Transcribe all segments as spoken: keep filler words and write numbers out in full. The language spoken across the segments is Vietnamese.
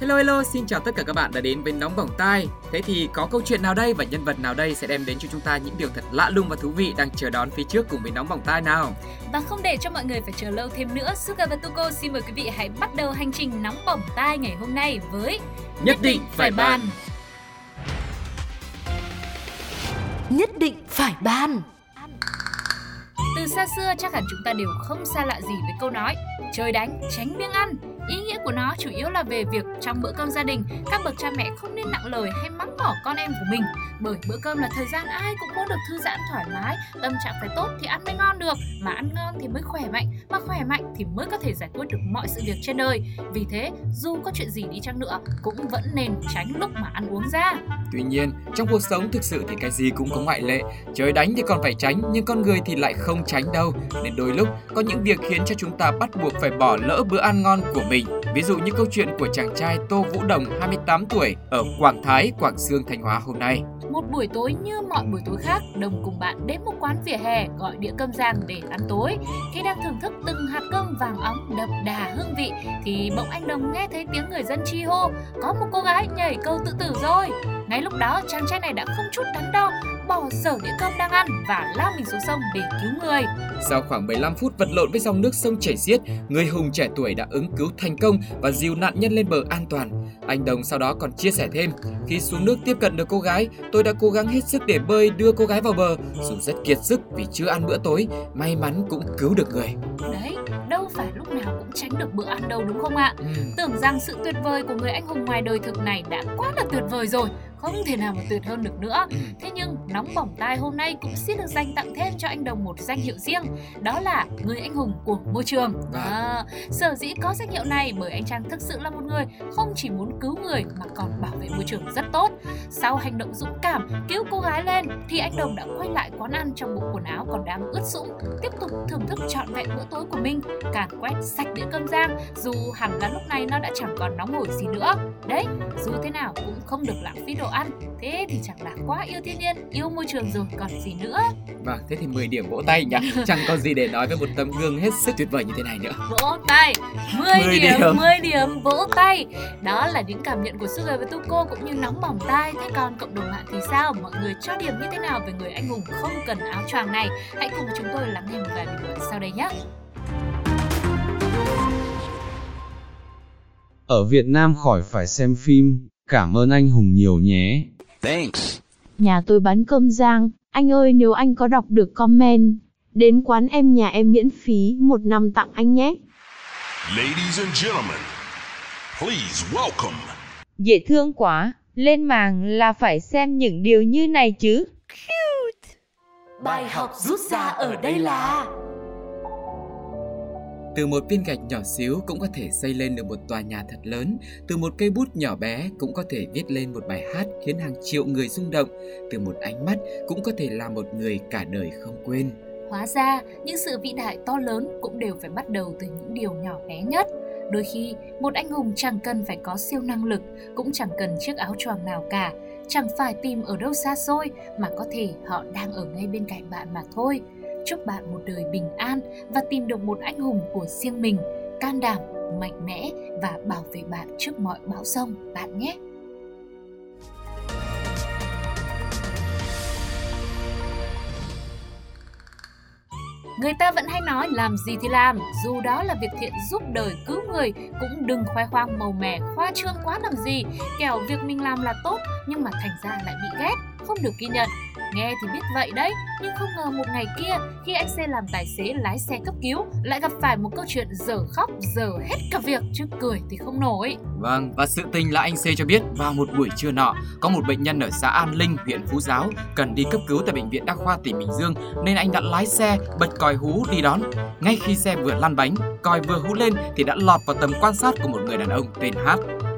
Hello hello, xin chào tất cả các bạn đã đến với Nóng Bỏng Tai. Thế thì có câu chuyện nào đây và nhân vật nào đây sẽ đem đến cho chúng ta những điều thật lạ lùng và thú vị đang chờ đón phía trước cùng với Nóng Bỏng Tai nào. Và không để cho mọi người phải chờ lâu thêm nữa, Sugar và Tuko xin mời quý vị hãy bắt đầu hành trình Nóng Bỏng Tai ngày hôm nay với Nhất định phải bàn. Nhất định phải bàn. Từ xa xưa chắc hẳn chúng ta đều không xa lạ gì với câu nói trời đánh, tránh miếng ăn. Ý nghĩa của nó chủ yếu là về việc trong bữa cơm gia đình, các bậc cha mẹ không nên nặng lời hay mắng mỏ con em của mình. Bởi bữa cơm là thời gian ai cũng muốn được thư giãn thoải mái, tâm trạng phải tốt thì ăn mới ngon được, mà ăn ngon thì mới khỏe mạnh, mà khỏe mạnh thì mới có thể giải quyết được mọi sự việc trên đời. Vì thế, dù có chuyện gì đi chăng nữa, cũng vẫn nên tránh lúc mà ăn uống ra. Tuy nhiên, trong cuộc sống thực sự thì cái gì cũng có ngoại lệ. Trời đánh thì còn phải tránh, nhưng con người thì lại không tránh đâu. Nên đôi lúc, có những việc khiến cho chúng ta bắt buộc phải bỏ lỡ bữa ăn ngon của mình. Ví dụ như câu chuyện của chàng trai Tô Vũ Đồng hai mươi tám tuổi ở Quảng Thái, Quảng Xương, Thanh Hóa hôm nay. Một buổi tối như mọi buổi tối khác, Đồng cùng bạn đến một quán vỉa hè gọi đĩa cơm rang để ăn tối. Khi đang thưởng thức từng hạt cơm vàng óng đậm đà hương vị thì bỗng anh Đồng nghe thấy tiếng người dân chi hô có một cô gái nhảy cầu tự tử rồi. Ngay lúc đó chàng trai này đã không chút đắn đo, bỏ dở đĩa cơm đang ăn và lao mình xuống sông để cứu người. Sau khoảng mười lăm phút vật lộn với dòng nước sông chảy xiết, người hùng trẻ tuổi đã ứng cứu thành công và dìu nạn nhân lên bờ an toàn. Anh Đồng sau đó còn chia sẻ thêm, khi xuống nước tiếp cận được cô gái, tôi đã cố gắng hết sức để bơi đưa cô gái vào bờ, dù rất kiệt sức vì chưa ăn bữa tối, may mắn cũng cứu được người. Đấy, đâu phải lúc nào cũng tránh được bữa ăn đâu đúng không ạ? Ừ. Tưởng rằng sự tuyệt vời của người anh hùng ngoài đời thực này đã quá là tuyệt vời rồi, không thể nào mà tuyệt hơn được nữa. Thế nhưng Nóng Bỏng Tai hôm nay cũng xin được dành tặng thêm cho anh Đồng một danh hiệu riêng, đó là người anh hùng của môi trường. À, sở dĩ có danh hiệu này bởi anh chàng thực sự là một người không chỉ muốn cứu người mà còn bảo vệ môi trường rất tốt. Sau hành động dũng cảm cứu cô gái lên thì anh Đồng đã quay lại quán ăn trong bộ quần áo còn đang ướt sũng, tiếp tục thưởng thức trọn vẹn bữa tối của mình, càn quét sạch đĩa cơm rang dù hẳn là lúc này nó đã chẳng còn nóng hổi gì nữa. Đấy, dù thế nào cũng không được lãng phí đồ ăn, thế thì chẳng là quá yêu thiên nhiên, yêu môi trường rồi còn gì nữa. Vâng, thế thì mười điểm vỗ tay nhỉ, chẳng có gì để nói với một tấm gương hết sức tuyệt vời như thế này nữa. Vỗ tay, mười, mười điểm, điểm, mười điểm vỗ tay. Đó là những cảm nhận của Sugar với Tuko cũng như Nóng Bỏng Tai. Thế còn cộng đồng mạng thì sao? Mọi người cho điểm như thế nào về người anh hùng không cần áo choàng này? Hãy cùng chúng tôi lắng nghe một vài bình luận sau đây nhé. Ở Việt Nam khỏi phải xem phim, cảm ơn anh hùng nhiều nhé. Thanks. Nhà tôi bán cơm rang, anh ơi nếu anh có đọc được comment, đến quán em nhà em miễn phí một năm tặng anh nhé. Ladies and gentlemen, please welcome. Dễ thương quá, lên mạng là phải xem những điều như này chứ. Cute. Bài học rút ra ở đây là từ một viên gạch nhỏ xíu cũng có thể xây lên được một tòa nhà thật lớn. Từ một cây bút nhỏ bé cũng có thể viết lên một bài hát khiến hàng triệu người rung động. Từ một ánh mắt cũng có thể làm một người cả đời không quên. Hóa ra, những sự vĩ đại to lớn cũng đều phải bắt đầu từ những điều nhỏ bé nhất. Đôi khi, một anh hùng chẳng cần phải có siêu năng lực, cũng chẳng cần chiếc áo choàng nào cả. Chẳng phải tìm ở đâu xa xôi, mà có thể họ đang ở ngay bên cạnh bạn mà thôi. Chúc bạn một đời bình an và tìm được một anh hùng của riêng mình, can đảm, mạnh mẽ và bảo vệ bạn trước mọi bão giông bạn nhé. Người ta vẫn hay nói làm gì thì làm, dù đó là việc thiện giúp đời cứu người cũng đừng khoe khoang màu mè khoa trương quá làm gì, kẻo việc mình làm là tốt nhưng mà thành ra lại bị ghét, không được ghi nhận. Nghe thì biết vậy đấy, nhưng không ngờ một ngày kia khi anh C làm tài xế lái xe cấp cứu lại gặp phải một câu chuyện dở khóc dở hết cả việc chứ cười thì không nổi. Vâng, và sự tình là anh C cho biết vào một buổi trưa nọ, có một bệnh nhân ở xã An Linh, huyện Phú Giáo cần đi cấp cứu tại Bệnh viện Đa khoa tỉnh Bình Dương nên anh đã lái xe bật còi hú đi đón. Ngay khi xe vừa lăn bánh, còi vừa hú lên thì đã lọt vào tầm quan sát của một người đàn ông tên H.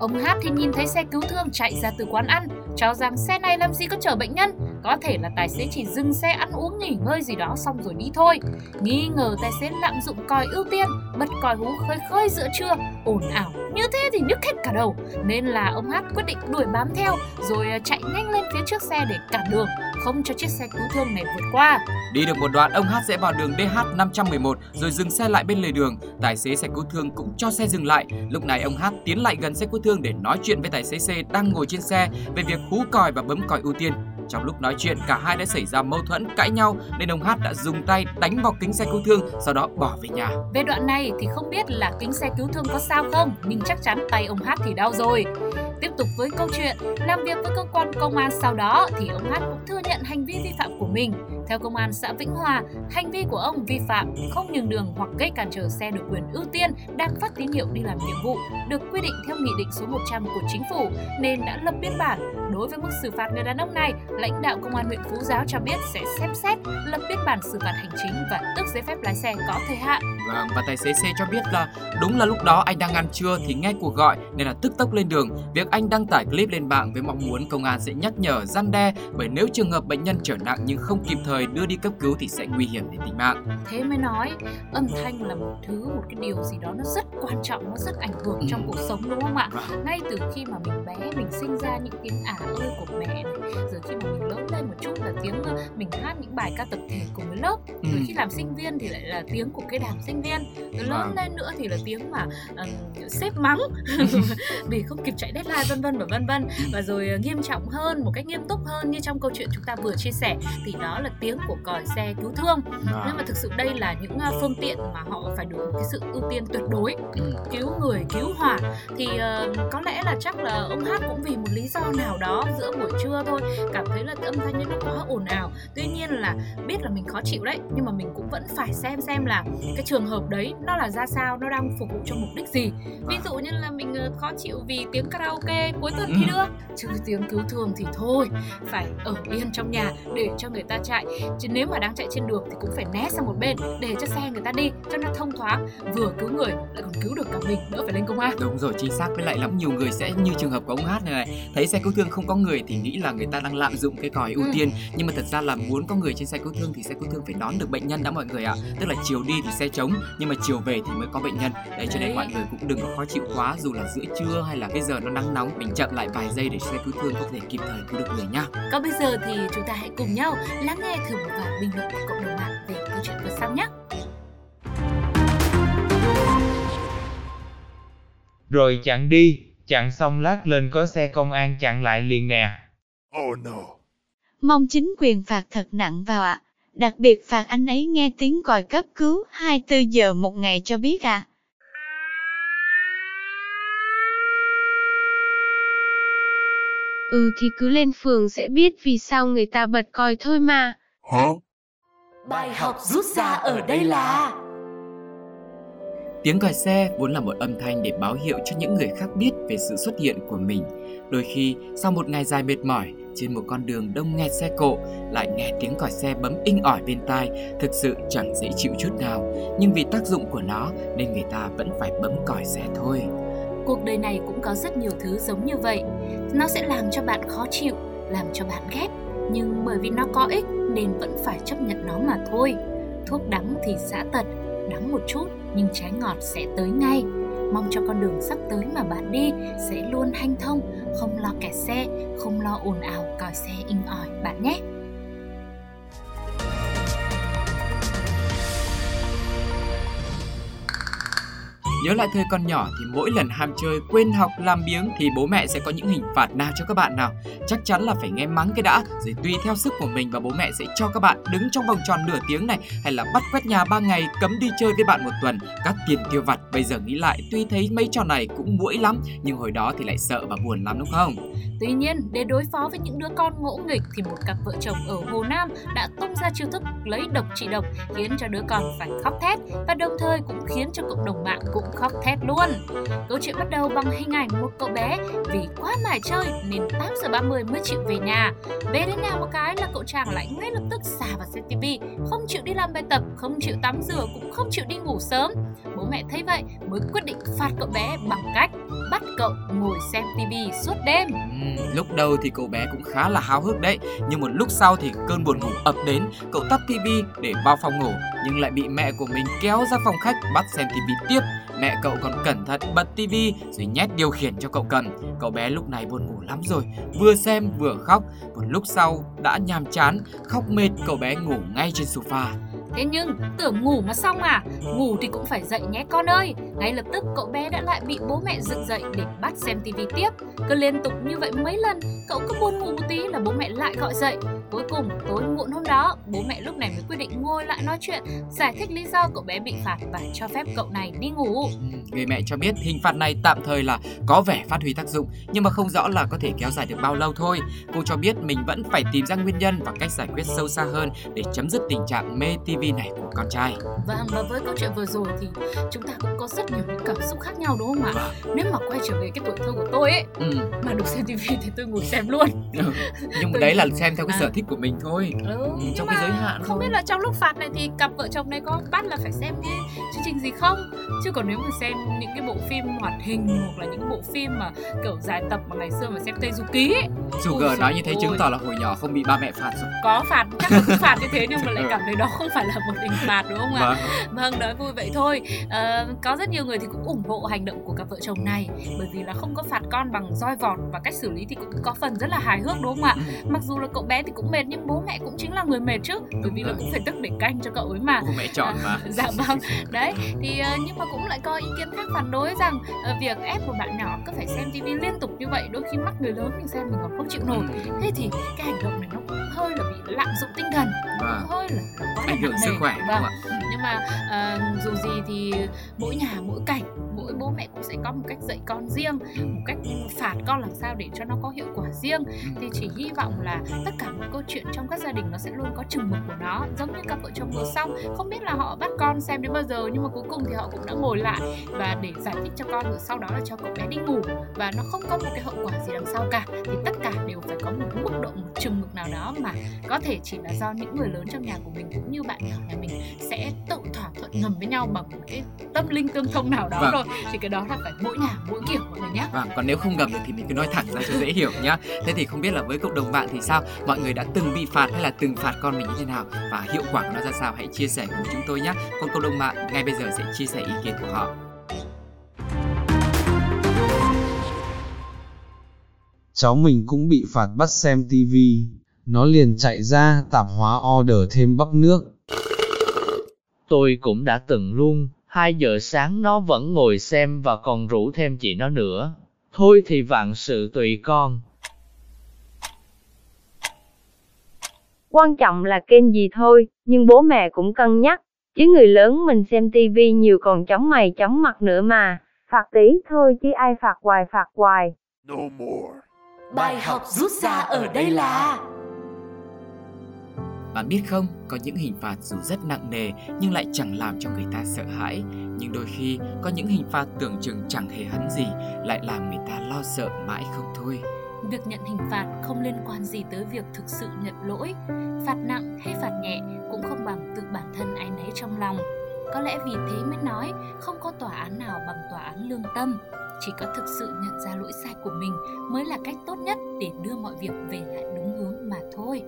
Ông H thì nhìn thấy xe cứu thương chạy ra từ quán ăn, cho rằng xe này làm gì có chở bệnh nhân. Có thể là tài xế chỉ dừng xe ăn uống nghỉ ngơi gì đó xong rồi đi thôi. Nghi ngờ tài xế lạm dụng còi ưu tiên, bật còi hú khơi khơi giữa trưa, ồn ào như thế thì nhức hết cả đầu. Nên là ông Hát quyết định đuổi bám theo rồi chạy nhanh lên phía trước xe để cản đường, không cho chiếc xe cứu thương này vượt qua. Đi được một đoạn, ông Hát rẽ vào đường D H năm một một rồi dừng xe lại bên lề đường. Tài xế xe cứu thương cũng cho xe dừng lại. Lúc này ông Hát tiến lại gần xe cứu thương để nói chuyện với tài xế C đang ngồi trên xe về việc hú còi và bấm còi ưu tiên. Trong lúc nói chuyện, cả hai đã xảy ra mâu thuẫn cãi nhau nên ông Hát đã dùng tay đánh vào kính xe cứu thương, sau đó bỏ về nhà. Về đoạn này thì không biết là kính xe cứu thương có sao không, nhưng chắc chắn tay ông Hát thì đau rồi. Tiếp tục với câu chuyện, làm việc với cơ quan công an sau đó thì ông Hát cũng thừa nhận hành vi vi phạm của mình. Theo công an xã Vĩnh Hòa, hành vi của ông vi phạm không nhường đường hoặc gây cản trở xe được quyền ưu tiên đang phát tín hiệu đi làm nhiệm vụ, được quy định theo nghị định số một trăm của chính phủ nên đã lập biên bản. Đối với mức xử phạt người đàn ông này, lãnh đạo công an huyện Phú Giáo cho biết sẽ xem xét lập biên bản xử phạt hành chính và tước giấy phép lái xe có thời hạn. Vâng, và tài xế C cho biết là đúng là lúc đó anh đang ăn trưa thì nghe cuộc gọi nên là tức tốc lên đường. Việc anh đăng tải clip lên mạng với mong muốn công an sẽ nhắc nhở, răn đe, bởi nếu trường hợp bệnh nhân trở nặng nhưng không kịp thời đưa đi cấp cứu thì sẽ nguy hiểm đến tính mạng. Thế mới nói, âm thanh là một thứ, một cái điều gì đó nó rất quan trọng, nó rất ảnh hưởng ừ. trong cuộc sống, đúng không ạ? Right. Ngay từ khi mà mình bé, mình sinh ra những tiếng ả ơi của mẹ này, rồi khi mà mình lớn lên một chút là tiếng mình hát những bài ca tập thể cùng với lớp, ừ. rồi khi làm sinh viên thì lại là tiếng của cái đàn sinh viên, rồi lớn wow. lên nữa thì là tiếng mà um, sếp mắng vì không kịp chạy deadline vân vân và vân vân, và rồi nghiêm trọng hơn, một cách nghiêm túc hơn như trong câu chuyện chúng ta vừa chia sẻ thì đó là tiếng của còi xe cứu thương. Wow. Nhưng mà thực sự đây là những phương tiện mà họ phải được cái sự ưu tiên tuyệt đối, cứu người cứu hỏa, thì uh, có lẽ là chắc là ông Hát cũng vì một lý do nào đó giữa buổi trưa thôi cảm thấy là âm thanh nó quá ồn ào. Tuy nhiên là biết là mình khó chịu đấy, nhưng mà mình cũng vẫn phải xem xem là cái trường hợp đấy nó là ra sao, nó đang phục vụ cho mục đích gì. Ví dụ như là mình khó chịu vì tiếng karaoke cuối tuần thì được, chứ tiếng cứu thương thì thôi, phải ở yên trong nhà để cho người ta chạy. Chứ nếu mà đang chạy trên đường thì cũng phải né sang một bên để cho xe người ta đi, cho nó thông thoáng, vừa cứu người lại còn cứu được cả mình, đỡ phải lên công an. Đúng rồi, chính xác. Với lại lắm nhiều người sẽ như trường hợp của ông Hát này này, thấy xe cứu thương không có người thì nghĩ là người ta đang lạm dụng cái còi ưu ừ. tiên, nhưng mà thật ra là muốn có người trên xe cứu thương thì xe cứu thương phải đón được bệnh nhân đã mọi người ạ. Tức là chiều đi thì xe trống nhưng mà chiều về thì mới có bệnh nhân. Đấy, đấy. Cho nên mọi người cũng đừng có khó chịu quá, dù là giữa trưa hay là cái giờ nó nắng nóng, mình chậm lại vài giây để xe cứu thương có thể kịp thời cứu được người nha. Còn bây giờ thì chúng ta hãy cùng nhau lắng nghe thử một vài bình luận của cộng đồng mạng về câu chuyện vừa xong nhé. Rồi chặn đi, chặn xong lát lên có xe công an chặn lại liền nè. Oh no. Mong chính quyền phạt thật nặng vào ạ. À. Đặc biệt phạt anh ấy nghe tiếng còi cấp cứu hai mươi tư giờ một ngày cho biết ạ. À. Ừ thì cứ lên phường sẽ biết vì sao người ta bật còi thôi mà. Hả? Bài học rút ra ở đây là tiếng còi xe vốn là một âm thanh để báo hiệu cho những người khác biết về sự xuất hiện của mình. Đôi khi, sau một ngày dài mệt mỏi, trên một con đường đông nghẹt xe cộ, lại nghe tiếng còi xe bấm inh ỏi bên tai, thực sự chẳng dễ chịu chút nào. Nhưng vì tác dụng của nó nên người ta vẫn phải bấm còi xe thôi. Cuộc đời này cũng có rất nhiều thứ giống như vậy. Nó sẽ làm cho bạn khó chịu, làm cho bạn ghét, nhưng bởi vì nó có ích nên vẫn phải chấp nhận nó mà thôi. Thuốc đắng thì giã tật, đắng một chút nhưng trái ngọt sẽ tới ngay. Mong cho con đường sắp tới mà bạn đi sẽ luôn hanh thông, không lo kẹt xe, không lo ồn ào còi xe inh ỏi bạn nhé. Nhớ lại thời còn nhỏ thì mỗi lần ham chơi, quên học, làm biếng thì bố mẹ sẽ có những hình phạt nào cho các bạn nào? Chắc chắn là phải nghe mắng cái đã, rồi tùy theo sức của mình và bố mẹ sẽ cho các bạn đứng trong vòng tròn nửa tiếng này, hay là bắt quét nhà ba ngày, cấm đi chơi với bạn một tuần, các tiền tiêu vặt. Bây giờ nghĩ lại tuy thấy mấy trò này cũng muỗi lắm, nhưng hồi đó thì lại sợ và buồn lắm đúng không? Tuy nhiên, để đối phó với những đứa con ngỗ nghịch thì một cặp vợ chồng ở Hồ Nam đã tung ra chiêu thức lấy độc trị độc, khiến cho đứa con phải khóc thét và đồng thời cũng khiến cho cộng đồng mạng cũng khóc thét luôn. Câu chuyện bắt đầu bằng hình ảnh một cậu bé vì quá mải chơi nên tám giờ ba mươi mười mới chịu về nhà. Về đến nhà một cái là cậu chàng lại ngay lập tức xà vào xem tivi, không chịu đi làm bài tập, không chịu tắm rửa, cũng không chịu đi ngủ sớm. Bố mẹ thấy vậy mới quyết định phạt cậu bé bằng cách bắt cậu ngồi xem tivi suốt đêm. Ừ, lúc đầu thì cậu bé cũng khá là háo hức đấy, nhưng một lúc sau thì cơn buồn ngủ ập đến, cậu tắt tivi để vào phòng ngủ nhưng lại bị mẹ của mình kéo ra phòng khách bắt xem tivi tiếp. Mẹ cậu còn cẩn thận bật tivi rồi nhét điều khiển cho cậu cầm. Cậu bé lúc này buồn ngủ lắm rồi, vừa xem vừa khóc. Một lúc sau đã nhàm chán, khóc mệt, cậu bé ngủ ngay trên sofa. Thế nhưng tưởng ngủ mà xong à, ngủ thì cũng phải dậy nhé con ơi. Ngay lập tức cậu bé đã lại bị bố mẹ dựng dậy để bắt xem tivi tiếp. Cứ liên tục như vậy mấy lần, cậu cứ buồn ngủ một tí là bố mẹ lại gọi dậy. Cuối cùng tối muộn hôm đó, bố mẹ lúc này mới quyết định ngồi lại nói chuyện, giải thích lý do cậu bé bị phạt và cho phép cậu này đi ngủ. Người mẹ cho biết hình phạt này tạm thời là có vẻ phát huy tác dụng, nhưng mà không rõ là có thể kéo dài được bao lâu thôi. Cô cho biết mình vẫn phải tìm ra nguyên nhân và cách giải quyết sâu xa hơn để chấm dứt tình trạng mê tivi này của con trai. Vâng, và với câu chuyện vừa rồi thì chúng ta cũng có rất nhiều những cảm xúc khác nhau đúng không ạ? Vâng. Nếu mà quay trở về cái tuổi thơ của tôi ấy, ừ. mà được xem tivi thì tôi ngồi xem luôn. Ừ. Nhưng mà đấy là xem theo cái à. sở thích của mình thôi, ừ, ừ, trong cái giới hạn không thôi. Biết là trong lúc phạt này thì cặp vợ chồng này có bắt là phải xem cái chương trình gì không, chứ còn nếu mà xem những cái bộ phim hoạt hình hoặc là những bộ phim mà kiểu dài tập mà ngày xưa mà xem Tây Du Ký ấy. Sugar nói như thế chứng tỏ là hồi nhỏ không bị ba mẹ phạt rồi. Có phạt, chắc là cũng phạt như thế nhưng mà lại cảm thấy đó không phải là một hình phạt đúng không ạ? Vâng, nói vui vậy thôi. À, có rất nhiều người thì cũng ủng hộ hành động của cặp vợ chồng này bởi vì là không có phạt con bằng roi vọt và cách xử lý thì cũng có phần rất là hài hước đúng không ạ? Mặc dù là cậu bé thì cũng mệt nhưng bố mẹ cũng chính là người mệt chứ, bởi vì là cũng phải thức để canh cho cậu ấy mà. Bố mẹ chọn mà. Dạ vâng. Đấy, thì nhưng mà cũng lại có ý kiến khác phản đối rằng việc ép một bạn nhỏ cứ phải xem tivi liên tục như vậy đôi khi mắt người lớn mình xem mình còn không chịu nổi. Thế thì cái hành động này nó cũng hơi là bị lạm dụng tinh thần, và cũng hơi là có ảnh hưởng sức khỏe đúng không ạ? Nhưng mà uh, dù gì thì mỗi nhà mỗi cảnh, mỗi bố mẹ cũng sẽ có một cách dạy con riêng, một cách phạt con làm sao để cho nó có hiệu quả riêng. Thì chỉ hy vọng là tất cả mọi câu chuyện trong các gia đình nó sẽ luôn có chừng mực của nó, giống như cặp vợ chồng vừa xong, không biết là họ bắt con xem đến bao giờ nhưng mà cuối cùng thì họ cũng đã ngồi lại và để giải thích cho con, rồi sau đó là cho cậu bé đi ngủ và nó không có một cái hậu quả gì đằng sau cả. Thì tất cả đều phải có một mức độ, một chừng mực nào đó mà có thể chỉ là do những người lớn trong nhà của mình cũng như bạn nhỏ nhà mình sẽ tự thỏa thuận ngầm với nhau bằng một cái tâm linh tương thông nào đó. Vâng. Rồi thì cái đó là phải mỗi nhà mỗi kiểu mọi người nhé. Vâng, còn nếu không gặp được thì mình cứ nói thẳng ra cho dễ hiểu nhá. Thế thì không biết là với cộng đồng bạn thì sao, mọi người đã từng bị phạt hay là từng phạt con mình như thế nào và hiệu quả của nó ra sao, hãy chia sẻ cùng chúng tôi nhé. Còn cộng đồng bạn ngay bây giờ sẽ chia sẻ ý kiến của họ. Cháu mình cũng bị phạt bắt xem tivi, nó liền chạy ra tạp hóa order thêm bắp nước. Tôi cũng đã từng luôn, hai giờ sáng nó vẫn ngồi xem và còn rủ thêm chị nó nữa. Thôi thì vạn sự tùy con. Quan trọng là kênh gì thôi, nhưng bố mẹ cũng cân nhắc. Chứ người lớn mình xem tivi nhiều còn chóng mày chóng mặt nữa mà. Phạt tí thôi chứ ai phạt hoài phạt hoài. No more. Bài học rút ra ở đây là: bạn biết không, có những hình phạt dù rất nặng nề nhưng lại chẳng làm cho người ta sợ hãi. Nhưng đôi khi có những hình phạt tưởng chừng chẳng hề hấn gì lại làm người ta lo sợ mãi không thôi. Việc nhận hình phạt không liên quan gì tới việc thực sự nhận lỗi. Phạt nặng hay phạt nhẹ cũng không bằng tự bản thân áy náy trong lòng. Có lẽ vì thế mới nói không có tòa án nào bằng tòa án lương tâm. Chỉ có thực sự nhận ra lỗi sai của mình mới là cách tốt nhất để đưa mọi việc về lại đúng hướng mà thôi.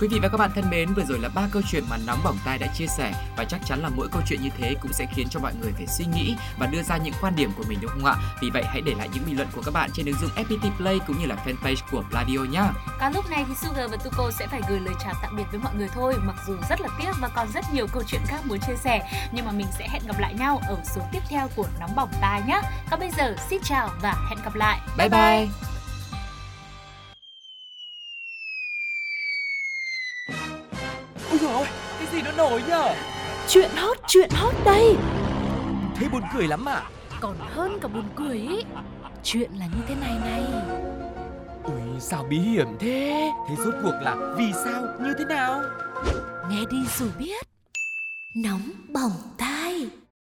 Quý vị và các bạn thân mến, vừa rồi là ba câu chuyện mà Nóng Bỏng Tai đã chia sẻ, và chắc chắn là mỗi câu chuyện như thế cũng sẽ khiến cho mọi người phải suy nghĩ và đưa ra những quan điểm của mình đúng không ạ? Vì vậy hãy để lại những bình luận của các bạn trên ứng dụng ép pê tê Play cũng như là fanpage của Plavio nhé. Còn lúc này thì Sugar và Tuko sẽ phải gửi lời chào tạm biệt với mọi người thôi, mặc dù rất là tiếc và còn rất nhiều câu chuyện khác muốn chia sẻ, nhưng mà mình sẽ hẹn gặp lại nhau ở số tiếp theo của Nóng Bỏng Tai nhé. Còn bây giờ xin chào và hẹn gặp lại. Bye bye. bye. Cái gì nó nổi nhờ? Chuyện hot, chuyện hot đây. Thế buồn cười lắm à? Còn hơn cả buồn cười ý. Chuyện là như thế này này. Ui, sao bí hiểm thế? Thế rốt cuộc là vì sao, như thế nào? Nghe đi rồi biết. Nóng Bỏng Tai.